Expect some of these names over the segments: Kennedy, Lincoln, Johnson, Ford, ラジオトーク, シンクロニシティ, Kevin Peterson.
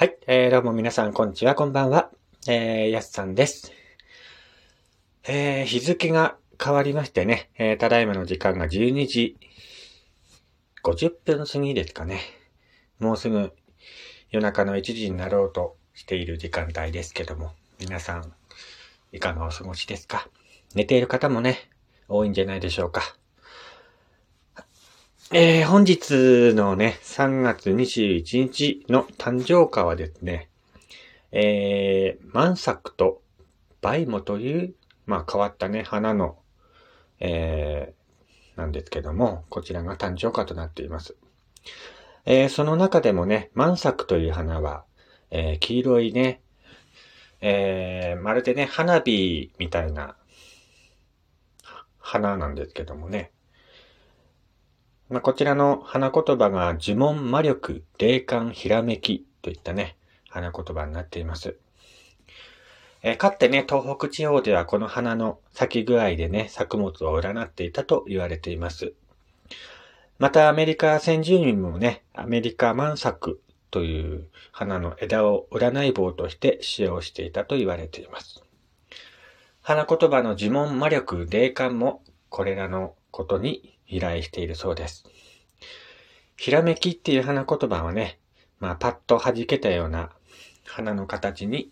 はい、どうも皆さんこんにちは、こんばんは、やすさんです。日付が変わりましてね、ただいまの時間が12時50分過ぎですかね。もうすぐ夜中の1時になろうとしている時間帯ですけども、皆さんいかがお過ごしですか？寝ている方もね、多いんじゃないでしょうか。本日のね、3月21日の誕生花はですね、万策と梅母という、変わったね、花の、なんですけども、こちらが誕生花となっています。その中でもね、万策という花は、黄色いね、まるでね、花火みたいな花なんですけどもね、こちらの花言葉が呪文、魔力、霊感、ひらめきといったね、花言葉になっています。かつてね、東北地方ではこの花の咲き具合でね、作物を占っていたと言われています。またアメリカ先住民もね、アメリカ万策という花の枝を占い棒として使用していたと言われています。花言葉の呪文、魔力、霊感もこれらのことに依頼しているそうです。ひらめきっていう花言葉はね、パッと弾けたような花の形に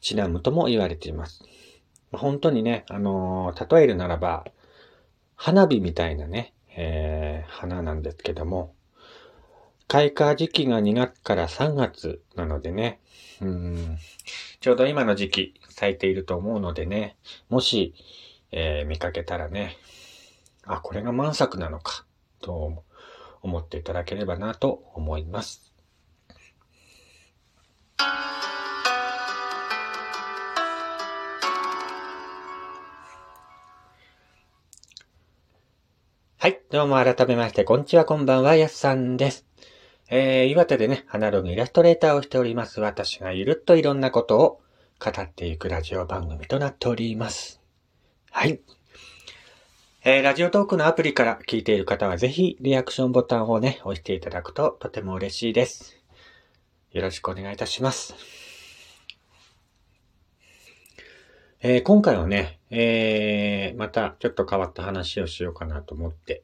ちなむとも言われています。本当にね、例えるならば、花火みたいなね、花なんですけども、開花時期が2月から3月なのでね、ちょうど今の時期咲いていると思うのでね、もし、見かけたらね、これが万策なのかと思っていただければなと思います。はい、どうも改めましてこんにちは、こんばんは、やすさんです。岩手でね、アナログイラストレーターをしております私がゆるっといろんなことを語っていくラジオ番組となっております。はい。ラジオトークのアプリから聞いている方はぜひリアクションボタンをね、押していただくととても嬉しいです。よろしくお願いいたします。今回はね、またちょっと変わった話をしようかなと思って、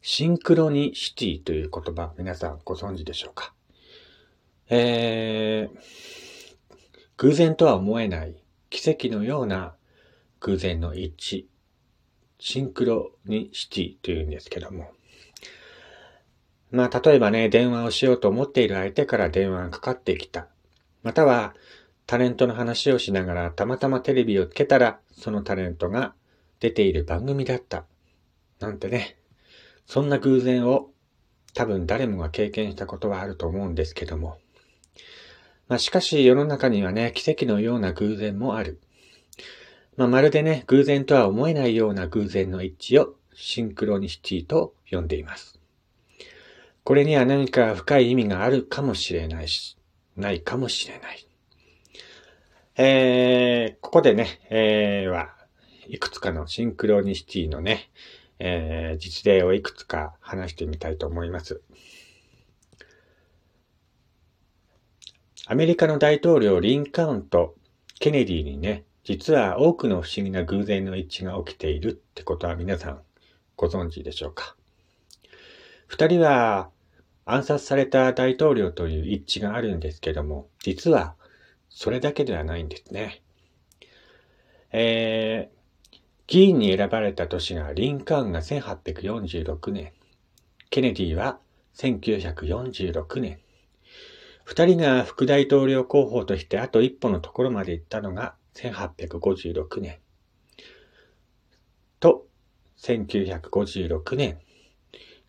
シンクロニシティという言葉、皆さんご存知でしょうか？偶然とは思えない奇跡のような偶然の一致。シンクロニシティというんですけども。例えばね、電話をしようと思っている相手から電話がかかってきた。または、タレントの話をしながらたまたまテレビをつけたら、そのタレントが出ている番組だった。なんてね。そんな偶然を多分誰もが経験したことはあると思うんですけども。しかし世の中にはね、奇跡のような偶然もある。まるでね、偶然とは思えないような偶然の一致をシンクロニシティと呼んでいます。これには何か深い意味があるかもしれないし、ないかもしれない。ここでね、いくつかのシンクロニシティのね、実例をいくつか話してみたいと思います。アメリカの大統領リンカーンとケネディにね、実は多くの不思議な偶然の一致が起きているってことは皆さんご存知でしょうか。二人は暗殺された大統領という一致があるんですけども、実はそれだけではないんですね。議員に選ばれた年がリンカーンが1846年、ケネディは1946年。二人が副大統領候補としてあと一歩のところまで行ったのが1856年と1956年。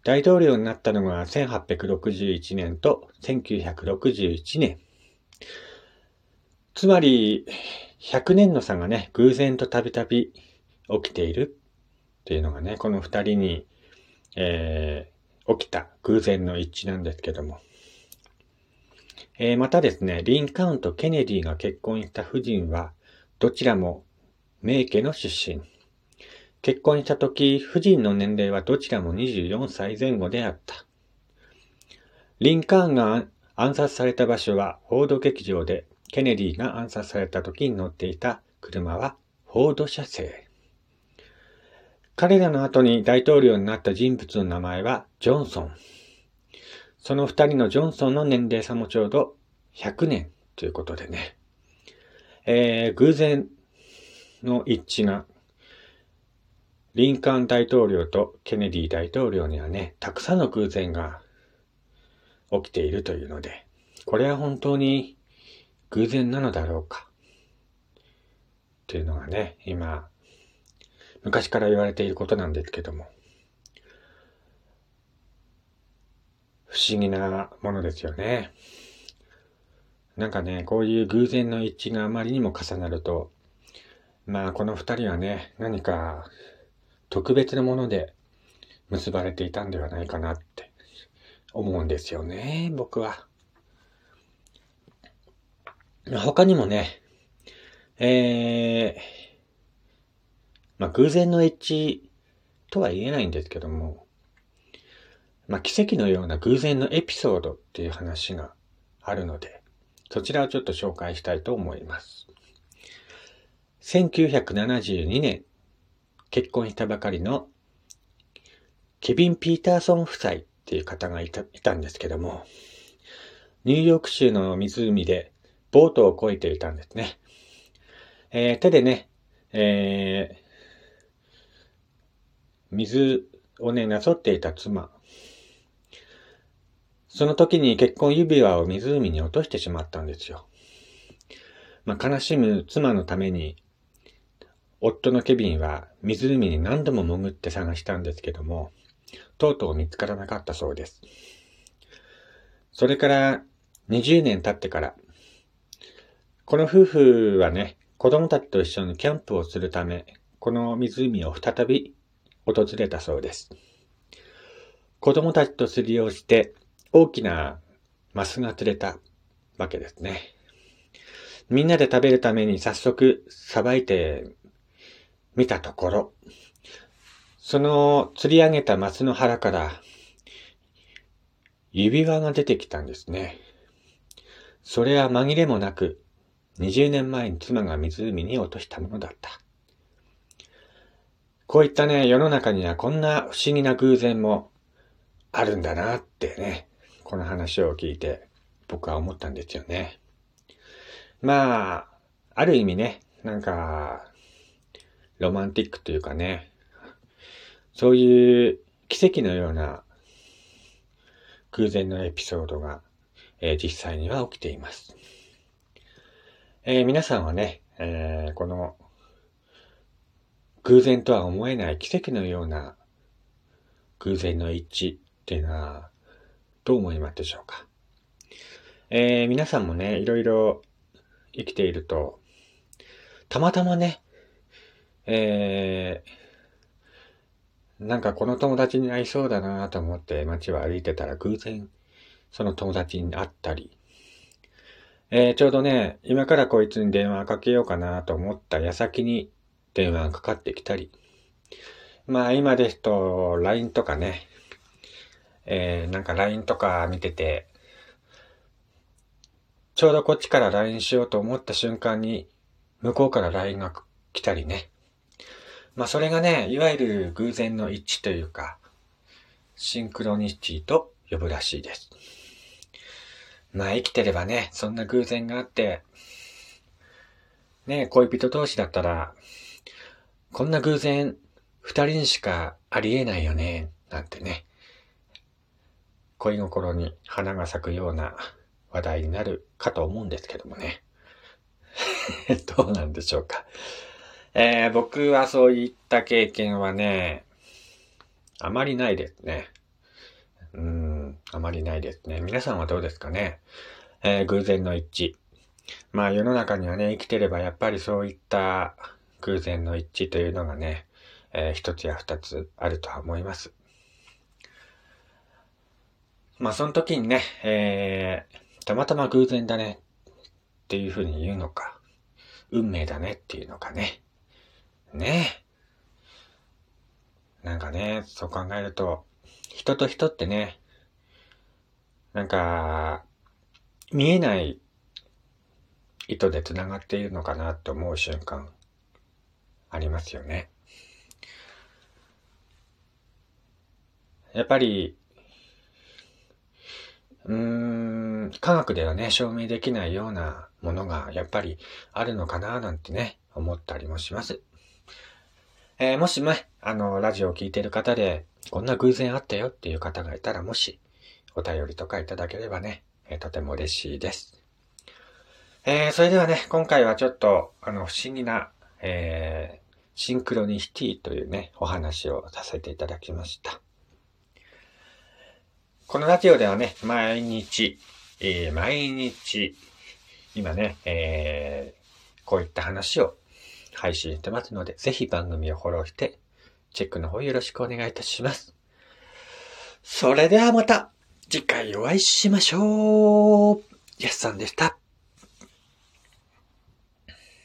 大統領になったのが1861年と1961年。つまり100年の差がね、偶然とたびたび起きているというのがね、この2人に、起きた偶然の一致なんですけども。またですね、リンカーンとケネディが結婚した夫人は、どちらも名家の出身。結婚した時、夫人の年齢はどちらも24歳前後であった。リンカーンが暗殺された場所はフォード劇場で、ケネディが暗殺された時に乗っていた車はフォード社製。彼らの後に大統領になった人物の名前はジョンソン。その二人のジョンソンの年齢差もちょうど100年ということでね。偶然の一致が、リンカーン大統領とケネディ大統領にはね、たくさんの偶然が起きているというので、これは本当に偶然なのだろうかというのがね、今昔から言われていることなんですけども、不思議なものですよね。なんかね、こういう偶然の一致があまりにも重なると、この二人はね、何か特別なもので結ばれていたんではないかなって思うんですよね、僕は。他にもね、偶然の一致とは言えないんですけども、奇跡のような偶然のエピソードっていう話があるので、そちらをちょっと紹介したいと思います。1972年、結婚したばかりのケビン・ピーターソン夫妻っていう方がいたんですけども、ニューヨーク州の湖でボートを漕いでいたんですね。手でね、水をね、なぞっていた妻。その時に結婚指輪を湖に落としてしまったんですよ。悲しむ妻のために、夫のケビンは湖に何度も潜って探したんですけども、とうとう見つからなかったそうです。それから20年経ってから、この夫婦はね、子供たちと一緒にキャンプをするため、この湖を再び訪れたそうです。子供たちと釣りをして、大きなマスが釣れたわけですね。みんなで食べるために早速さばいて見たところ、その釣り上げたマスの腹から指輪が出てきたんですね。それは紛れもなく20年前に妻が湖に落としたものだった。こういったね、世の中にはこんな不思議な偶然もあるんだなってね、この話を聞いて僕は思ったんですよね。ある意味ね、なんかロマンティックというかね、そういう奇跡のような偶然のエピソードが、実際には起きています。皆さんはね、この偶然とは思えない奇跡のような偶然の一致っていうのはどう思いますでしょうか。皆さんもね、いろいろ生きていると、たまたまね、なんかこの友達に会いそうだなと思って街を歩いてたら、偶然その友達に会ったり、ちょうどね、今からこいつに電話かけようかなと思った矢先に電話がかかってきたり、今ですと LINE とかね、なんか LINE とか見てて、ちょうどこっちから LINE しようと思った瞬間に、向こうから LINE が来たりね。それがね、いわゆる偶然の一致というか、シンクロニシティと呼ぶらしいです。生きてればね、そんな偶然があって、ね、恋人同士だったら、こんな偶然、二人にしかありえないよね、なんてね。恋心に花が咲くような話題になるかと思うんですけどもね。どうなんでしょうか。僕はそういった経験はね、あまりないですね。あまりないですね。皆さんはどうですかね。偶然の一致。世の中にはね、生きてればやっぱりそういった偶然の一致というのがね、一つや二つあるとは思います。その時にね、たまたま偶然だねっていうふうに言うのか、運命だねっていうのかね。なんかね、そう考えると、人と人ってね、なんか、見えない糸でつながっているのかなと思う瞬間ありますよね。やっぱり科学ではね証明できないようなものがやっぱりあるのかななんてね思ったりもします。もしねラジオを聞いている方でこんな偶然あったよっていう方がいたらもしお便りとかいただければね、とても嬉しいです。それではね今回はちょっと不思議な、シンクロニシティというねお話をさせていただきました。このラジオではね、毎日、今ね、こういった話を配信してますので、ぜひ番組をフォローして、チェックの方よろしくお願いいたします。それではまた次回お会いしましょう。やすさんでした。